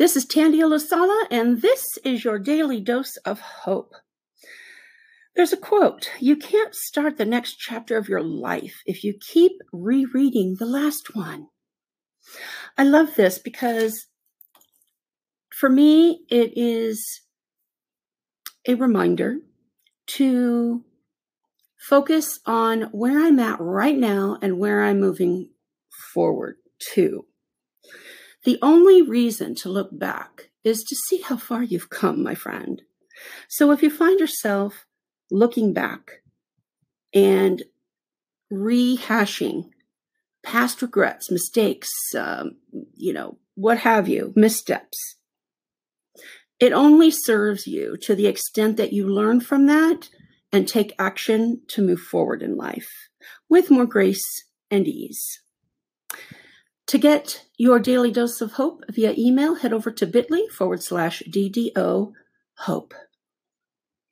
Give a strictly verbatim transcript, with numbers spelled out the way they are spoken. This is Tandia Lasala, and this is your daily dose of hope. There's a quote, "You can't start the next chapter of your life if you keep rereading the last one." I love this because for me, it is a reminder to focus on where I'm at right now and where I'm moving forward to. The only reason to look back is to see how far you've come, my friend. So if you find yourself looking back and rehashing past regrets, mistakes, um, you know, what have you, missteps, it only serves you to the extent that you learn from that and take action to move forward in life with more grace and ease. To get your daily dose of hope via email, head over to bit.ly forward slash DDO hope.